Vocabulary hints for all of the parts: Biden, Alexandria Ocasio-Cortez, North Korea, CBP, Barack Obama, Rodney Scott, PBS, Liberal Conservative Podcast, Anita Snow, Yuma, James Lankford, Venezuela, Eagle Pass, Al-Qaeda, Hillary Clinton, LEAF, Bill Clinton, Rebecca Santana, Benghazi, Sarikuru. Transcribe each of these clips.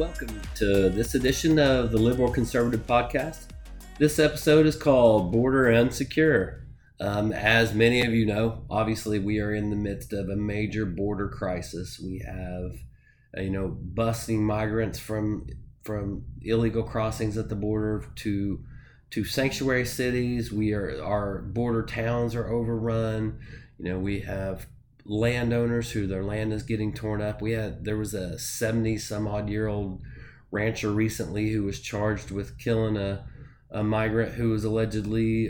Welcome to this edition of the Liberal Conservative Podcast. This episode is called Border Unsecure. As many of you know, obviously we are in the midst of a major border crisis. We have, busting migrants from illegal crossings at the border to sanctuary cities. Our border towns are overrun. We have landowners who their land is getting torn up. There was a 70 some odd year old rancher recently who was charged with killing a migrant who was allegedly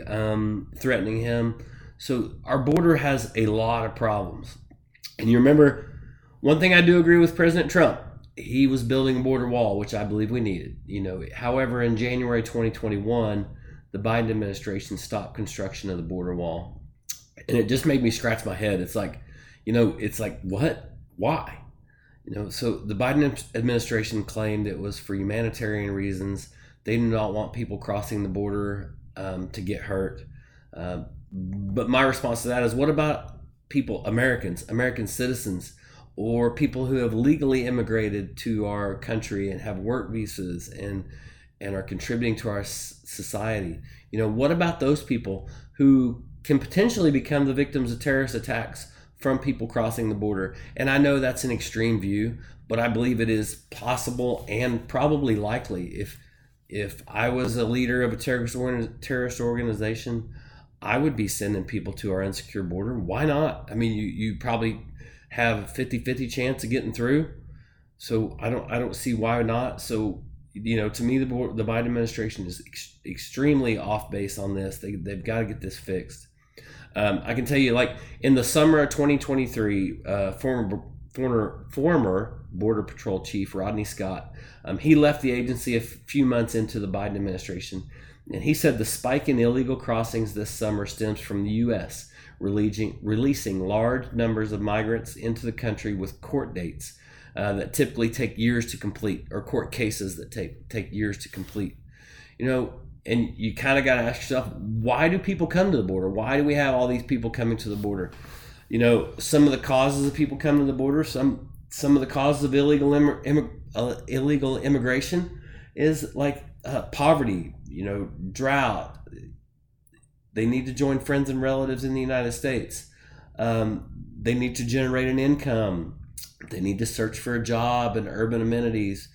threatening him. So our border has a lot of problems. And you remember, one thing I do agree with President Trump, he was building a border wall, which I believe we needed. However, in January 2021, the Biden administration stopped construction of the border wall. And it just made me scratch my head. It's like, what? Why? So the Biden administration claimed it was for humanitarian reasons. They do not want people crossing the border to get hurt. But my response to that is, what about people, American citizens, or people who have legally immigrated to our country and have work visas and are contributing to our society? What about those people who can potentially become the victims of terrorist attacks from people crossing the border? And I know that's an extreme view, but I believe it is possible and probably likely. If I was a leader of a terrorist organization, I would be sending people to our insecure border. Why not? I mean, you probably have a 50-50 chance of getting through. So I don't see why not. So, to me, the Biden administration is extremely off base on this. They've got to get this fixed. I can tell you, in the summer of 2023, former Border Patrol Chief Rodney Scott, he left the agency a few months into the Biden administration, and he said the spike in illegal crossings this summer stems from the U.S. releasing large numbers of migrants into the country with court dates that typically take years to complete, or court cases that take years to complete. And you kind of got to ask yourself, why do people come to the border? Why do we have all these people coming to the border? Some of the causes of people coming to the border, some of the causes of illegal immigration is poverty, drought. They need to join friends and relatives in the United States. They need to generate an income. They need to search for a job and urban amenities.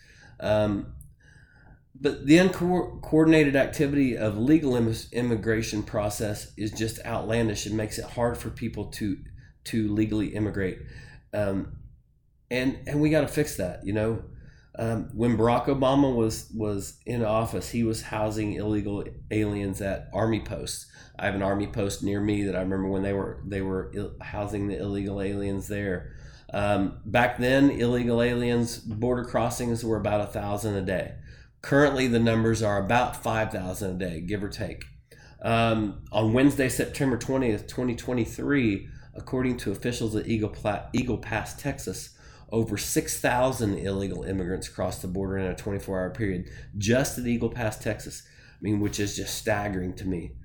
But the uncoordinated activity of legal immigration process is just outlandish and makes it hard for people to legally immigrate. And we got to fix that. When Barack Obama was in office, he was housing illegal aliens at army posts. I have an army post near me that I remember when they were housing the illegal aliens there. Back then, illegal aliens border crossings were about 1,000 a day. Currently, the numbers are about 5,000 a day, give or take. On Wednesday, September 20th, 2023, according to officials at Eagle Pass, Texas, over 6,000 illegal immigrants crossed the border in a 24-hour period, just at Eagle Pass, Texas. I mean, which is just staggering to me.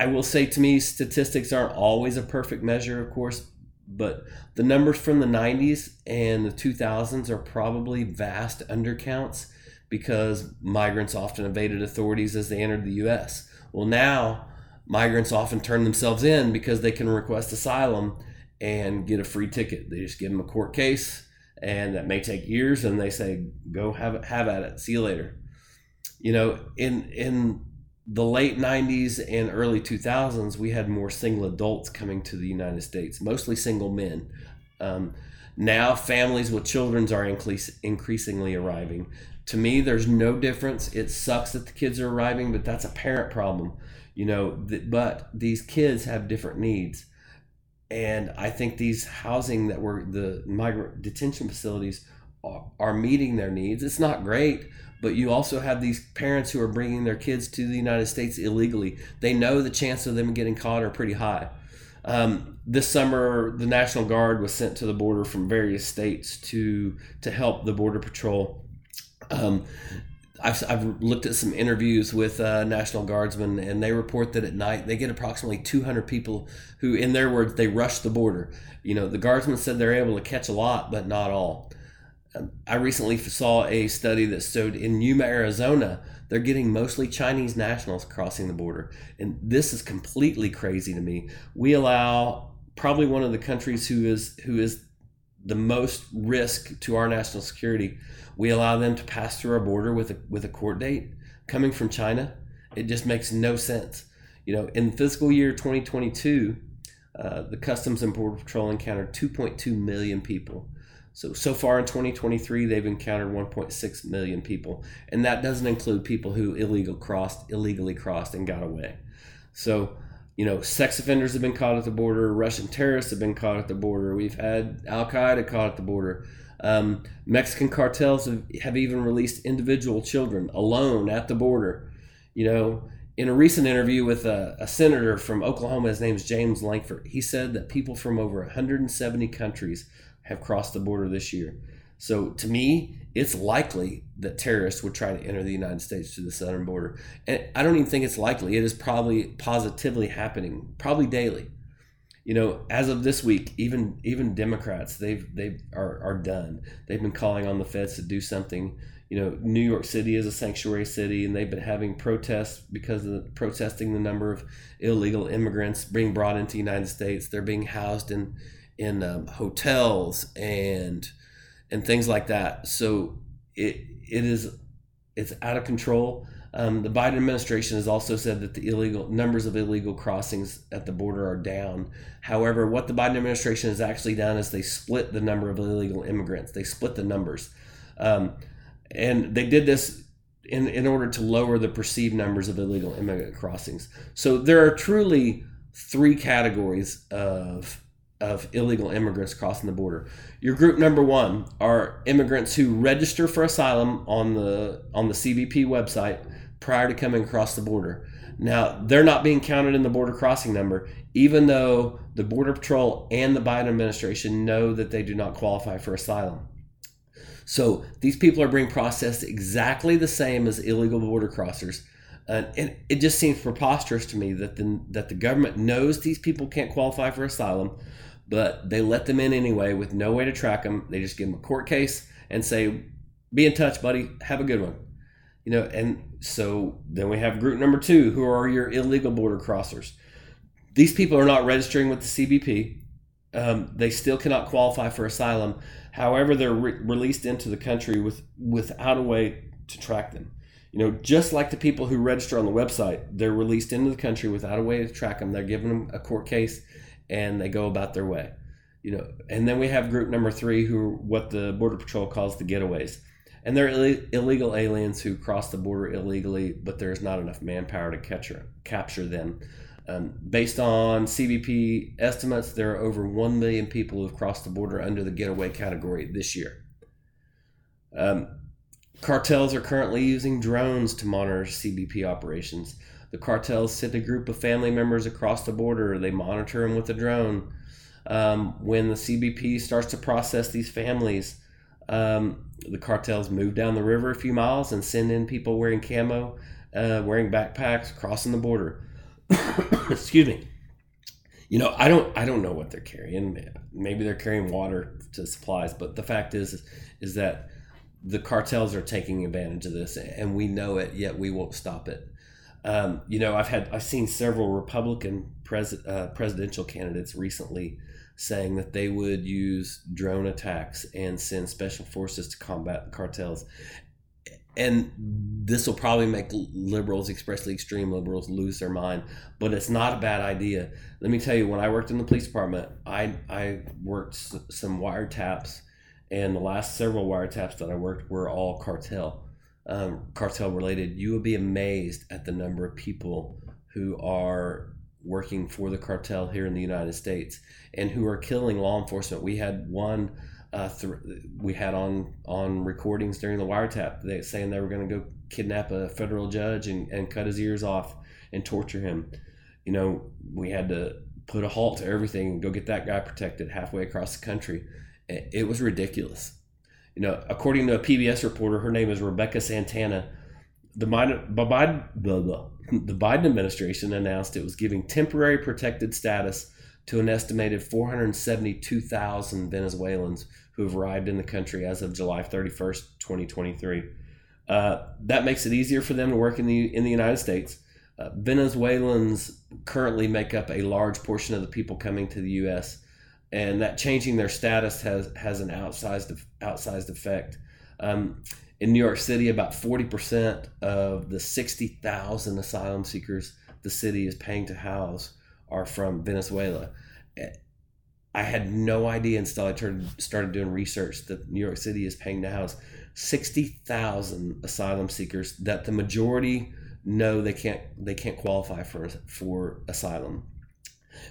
I will say, to me, statistics aren't always a perfect measure, of course, but the numbers from the 90s and the 2000s are probably vast undercounts, because migrants often evaded authorities as they entered the U.S. Well, now migrants often turn themselves in because they can request asylum and get a free ticket. They just give them a court case, and that may take years, and they say, go have at it, see you later. In the late 90s and early 2000s, we had more single adults coming to the United States, mostly single men. Now families with children are increasingly arriving. To me, there's no difference. It sucks that the kids are arriving, but that's a parent problem. But these kids have different needs. And I think these housing that were the migrant detention facilities are meeting their needs. It's not great, but you also have these parents who are bringing their kids to the United States illegally. They know the chance of them getting caught are pretty high. This summer, the National Guard was sent to the border from various states to help the Border Patrol. I've looked at some interviews with National Guardsmen, and they report that at night they get approximately 200 people who, in their words, they rush the border. The Guardsmen said they're able to catch a lot, but not all. I recently saw a study that showed in Yuma, Arizona, they're getting mostly Chinese nationals crossing the border. And this is completely crazy to me. We allow probably one of the countries who is the most risk to our national security. We allow them to pass through our border with a court date coming from China. It just makes no sense. You know, in fiscal year 2022, the Customs and Border Patrol encountered 2.2 million people. So far in 2023, they've encountered 1.6 million people. And that doesn't include people who illegally crossed and got away. So, you know, sex offenders have been caught at the border. Russian terrorists have been caught at the border. We've had Al-Qaeda caught at the border. Mexican cartels have even released individual children alone at the border. You know, in a recent interview with a senator from Oklahoma, his name is James Lankford, he said that people from over 170 countries have crossed the border this year. So to me, it's likely that terrorists would try to enter the United States through the southern border. And I don't even think it's likely. It is probably positively happening, probably daily. You know, as of this week, even Democrats, they are done. They've been calling on the feds to do something. You know, New York City is a sanctuary city, and they've been having protests because of protesting the number of illegal immigrants being brought into the United States. They're being housed in hotels and things like that. So it's out of control. The Biden administration has also said that the numbers of illegal crossings at the border are down. However, what the Biden administration has actually done is they split the number of illegal immigrants. They split the numbers. And they did this in order to lower the perceived numbers of illegal immigrant crossings. So there are truly three categories of illegal immigrants crossing the border. Your group number one are immigrants who register for asylum on the CBP website prior to coming across the border. Now, they're not being counted in the border crossing number, even though the Border Patrol and the Biden administration know that they do not qualify for asylum. So these people are being processed exactly the same as illegal border crossers. And it just seems preposterous to me that the government knows these people can't qualify for asylum, but they let them in anyway with no way to track them. They just give them a court case and say, be in touch, buddy. Have a good one. You know, and so then we have group number two, who are your illegal border crossers. These people are not registering with the CBP. They still cannot qualify for asylum. However, they're released into the country without a way to track them. You know, just like the people who register on the website, they're released into the country without a way to track them. They're given them a court case, and they go about their way. You know, and then we have group number three, who are what the Border Patrol calls the getaways. And they're illegal aliens who cross the border illegally, but there's not enough manpower to capture them. Based on CBP estimates, there are over 1 million people who have crossed the border under the getaway category this year. Cartels are currently using drones to monitor CBP operations. The cartels send a group of family members across the border. They monitor them with a drone. When the CBP starts to process these families, the cartels move down the river a few miles and send in people wearing camo, wearing backpacks, crossing the border. Excuse me. You know, I don't know what they're carrying. Maybe they're carrying water to supplies, but the fact is that the cartels are taking advantage of this, and we know it, yet we won't stop it. You know, I've seen several Republican presidential candidates recently saying that they would use drone attacks and send special forces to combat the cartels. And this will probably make liberals, especially extreme liberals, lose their mind, but it's not a bad idea. Let me tell you, when I worked in the police department, I worked some wiretaps. And the last several wiretaps that I worked were all cartel related. You will be amazed at the number of people who are working for the cartel here in the United States and who are killing law enforcement. We had one on recordings during the wiretap saying they were going to go kidnap a federal judge and cut his ears off and torture him. You know, we had to put a halt to everything and go get that guy protected halfway across the country. It was ridiculous. You know, according to a PBS reporter, her name is Rebecca Santana, the Biden administration announced it was giving temporary protected status to an estimated 472,000 Venezuelans who have arrived in the country as of July 31st, 2023. That makes it easier for them to work in the United States. Venezuelans currently make up a large portion of the people coming to the U.S., and that changing their status has an outsized effect. In New York City, about 40% of the 60,000 asylum seekers the city is paying to house are from Venezuela. I had no idea until I started doing research that New York City is paying to house 60,000 asylum seekers that the majority know they can't qualify for asylum.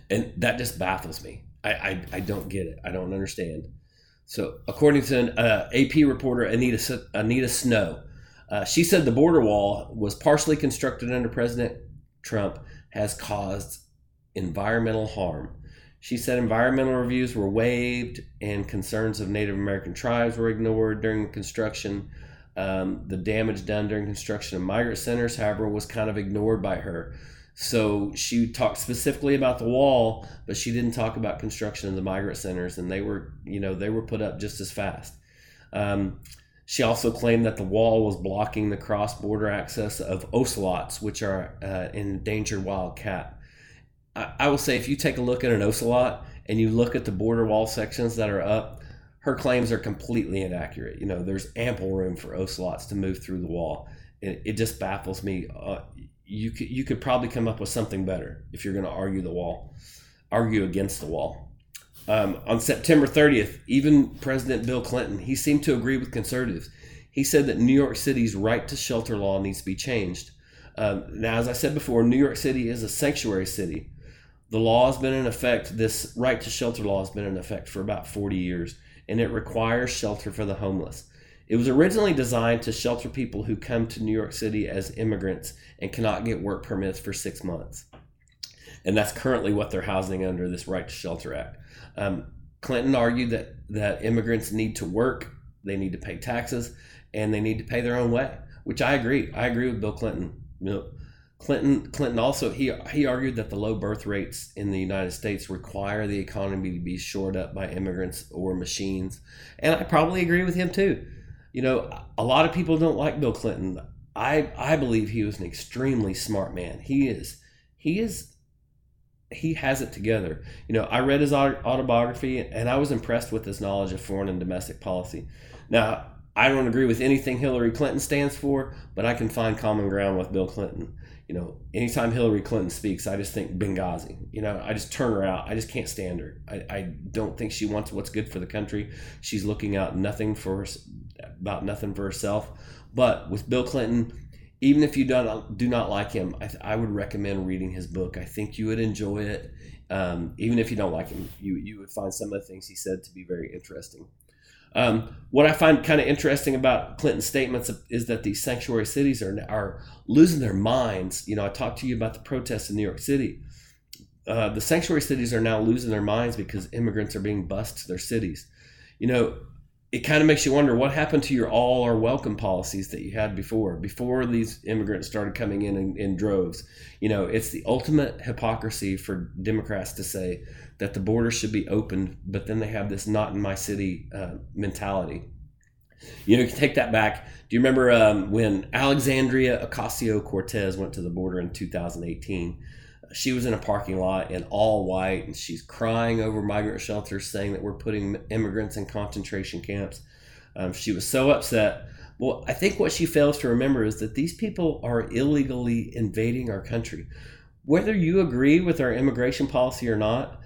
And that just baffles me. I don't get it. I don't understand. So according to an AP reporter, Anita Snow, she said the border wall was partially constructed under President Trump has caused environmental harm. She said environmental reviews were waived and concerns of Native American tribes were ignored during the construction. The damage done during construction of migrant centers, however, was kind of ignored by her. So she talked specifically about the wall, but she didn't talk about construction of the migrant centers, and they were put up just as fast. She also claimed that the wall was blocking the cross-border access of ocelots, which are an endangered wild cat. I will say, if you take a look at an ocelot and you look at the border wall sections that are up, her claims are completely inaccurate. You know, there's ample room for ocelots to move through the wall. It just baffles me. You could probably come up with something better if you're going to argue against the wall. On September 30th, even President Bill Clinton, he seemed to agree with conservatives. He said that New York City's right to shelter law needs to be changed. Now, as I said before, New York City is a sanctuary city. The law has been in effect, this right to shelter law has been in effect for about 40 years, and it requires shelter for the homeless. It was originally designed to shelter people who come to New York City as immigrants and cannot get work permits for 6 months. And that's currently what they're housing under this Right to Shelter Act. Clinton argued that immigrants need to work, they need to pay taxes, and they need to pay their own way, which I agree. I agree with Bill Clinton. Clinton also, he argued that the low birth rates in the United States require the economy to be shored up by immigrants or machines. And I probably agree with him too. You know, a lot of people don't like Bill Clinton. I believe he was an extremely smart man. He has it together. You know, I read his autobiography and I was impressed with his knowledge of foreign and domestic policy. Now, I don't agree with anything Hillary Clinton stands for, but I can find common ground with Bill Clinton. You know, anytime Hillary Clinton speaks, I just think Benghazi. You know, I just turn her out. I just can't stand her. I don't think she wants what's good for the country. She's looking out nothing for herself. But with Bill Clinton, even if you do not like him, I would recommend reading his book. I think you would enjoy it. Even if you don't like him, you would find some of the things he said to be very interesting. What I find kind of interesting about Clinton's statements is that these sanctuary cities are losing their minds. You know, I talked to you about the protests in New York City. The sanctuary cities are now losing their minds because immigrants are being bused to their cities. You know, it kind of makes you wonder what happened to your all are welcome policies that you had before these immigrants started coming in droves. You know, it's the ultimate hypocrisy for Democrats to say that the border should be open, but then they have this not in my city mentality. You know, you can take that back. Do you remember when Alexandria Ocasio-Cortez went to the border in 2018? She was in a parking lot in all white, and she's crying over migrant shelters, saying that we're putting immigrants in concentration camps. She was so upset. Well, I think what she fails to remember is that these people are illegally invading our country. Whether you agree with our immigration policy or not,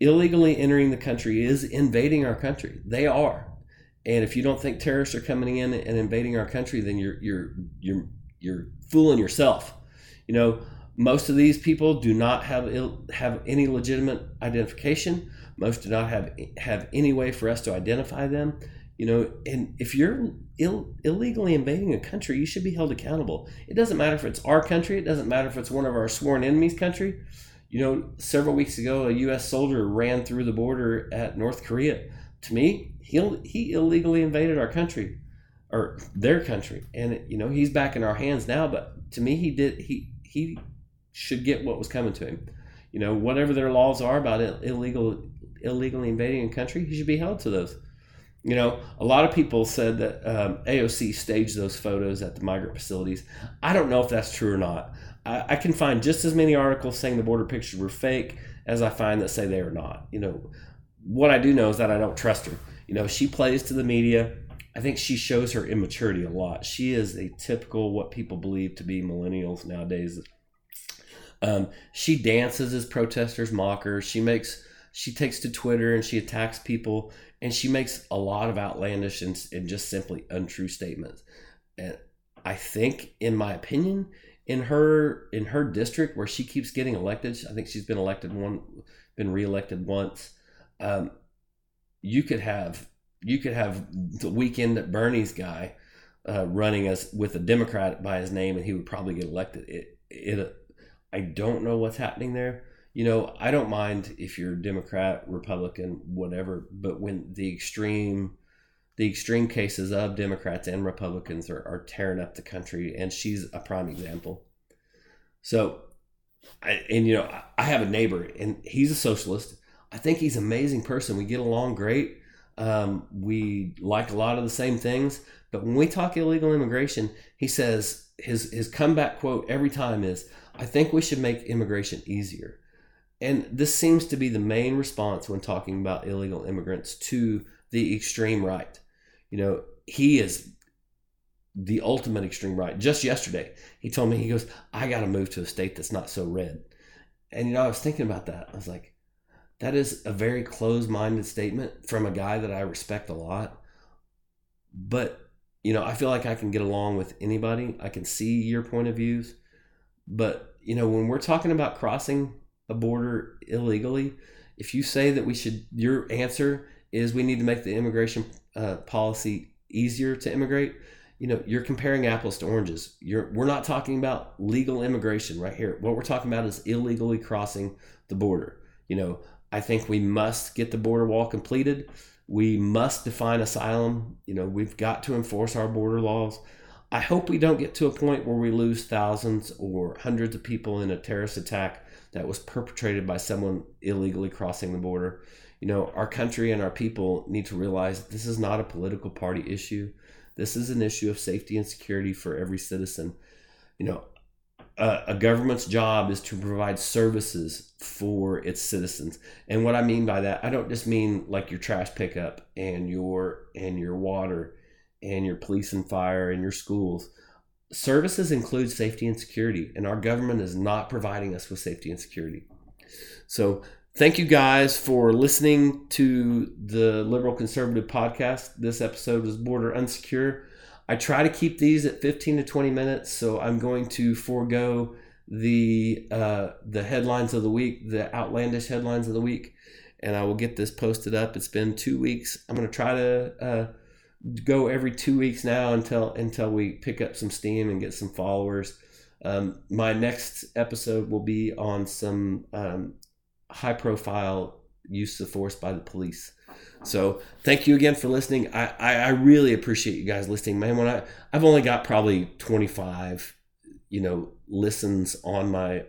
illegally entering the country is invading our country. They are. And if you don't think terrorists are coming in and invading our country, then you're fooling yourself. You know, most of these people do not have any legitimate identification. Most do not have any way for us to identify them. You know, and if you're illegally invading a country, you should be held accountable. It doesn't matter if it's our country. It doesn't matter if it's one of our sworn enemies' country. You know, several weeks ago, a U.S. soldier ran through the border at North Korea. To me, he illegally invaded our country, or their country. And, you know, he's back in our hands now, but to me, he should get what was coming to him. you know, whatever their laws are about illegally invading a country, he should be held to those. You know, a lot of people said that AOC staged those photos at the migrant facilities. I don't know if that's true or not. I can find just as many articles saying the border pictures were fake as I find that say they are not. You know, what I do know is that I don't trust her. You know, she plays to the media. I think she shows her immaturity a lot. She is a typical what people believe to be millennials nowadays. She dances as protesters mock her. She takes to Twitter and she attacks people, and she makes a lot of outlandish and just simply untrue statements. And I think, in my opinion, in her district where she keeps getting elected, I think she's been reelected once. You could have the weekend at Bernie's guy running us with a Democrat by his name, and he would probably get elected. I don't know what's happening there. You know, I don't mind if you're Democrat, Republican, whatever, but when the extreme cases of Democrats and Republicans are tearing up the country, and she's a prime example. So, I have a neighbor, and he's a socialist. I think he's an amazing person. We get along great. We like a lot of the same things, but when we talk illegal immigration, he says his comeback quote every time is, "I think we should make immigration easier." And this seems to be the main response when talking about illegal immigrants to the extreme right. You know, he is the ultimate extreme right. Just yesterday, he told me, he goes, "I got to move to a state that's not so red." And, I was thinking about that. I was like, that is a very closed-minded statement from a guy that I respect a lot. But, I feel like I can get along with anybody. I can see your point of views. But, when we're talking about crossing a border illegally, if you say that your answer is we need to make the immigration policy easier to immigrate, you're comparing apples to oranges. We're not talking about legal immigration right here. What we're talking about is illegally crossing the border. I think we must get the border wall completed. We must define asylum. We've got to enforce our border laws. I hope we don't get to a point where we lose thousands or hundreds of people in a terrorist attack that was perpetrated by someone illegally crossing the border. Our country and our people need to realize this is not a political party issue. This is an issue of safety and security for every citizen. A government's job is to provide services for its citizens. And what I mean by that, I don't just mean like your trash pickup and your water and your police and fire and your schools. Services include safety and security, and our government is not providing us with safety and security. So thank you guys for listening to the Liberal Conservative Podcast. This episode was Border Unsecure. I try to keep these at 15 to 20 minutes, so I'm going to forego the headlines of the week, the outlandish headlines of the week, and I will get this posted up. It's been 2 weeks. I'm going to try to go every 2 weeks now until we pick up some steam and get some followers. My next episode will be on some high-profile use of force by the police. So thank you again for listening. I really appreciate you guys listening, man. When I've only got probably 25, listens on my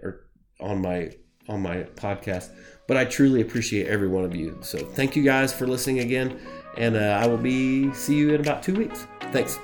podcast, but I truly appreciate every one of you. So thank you guys for listening again, and I will see you in about 2 weeks. Thanks.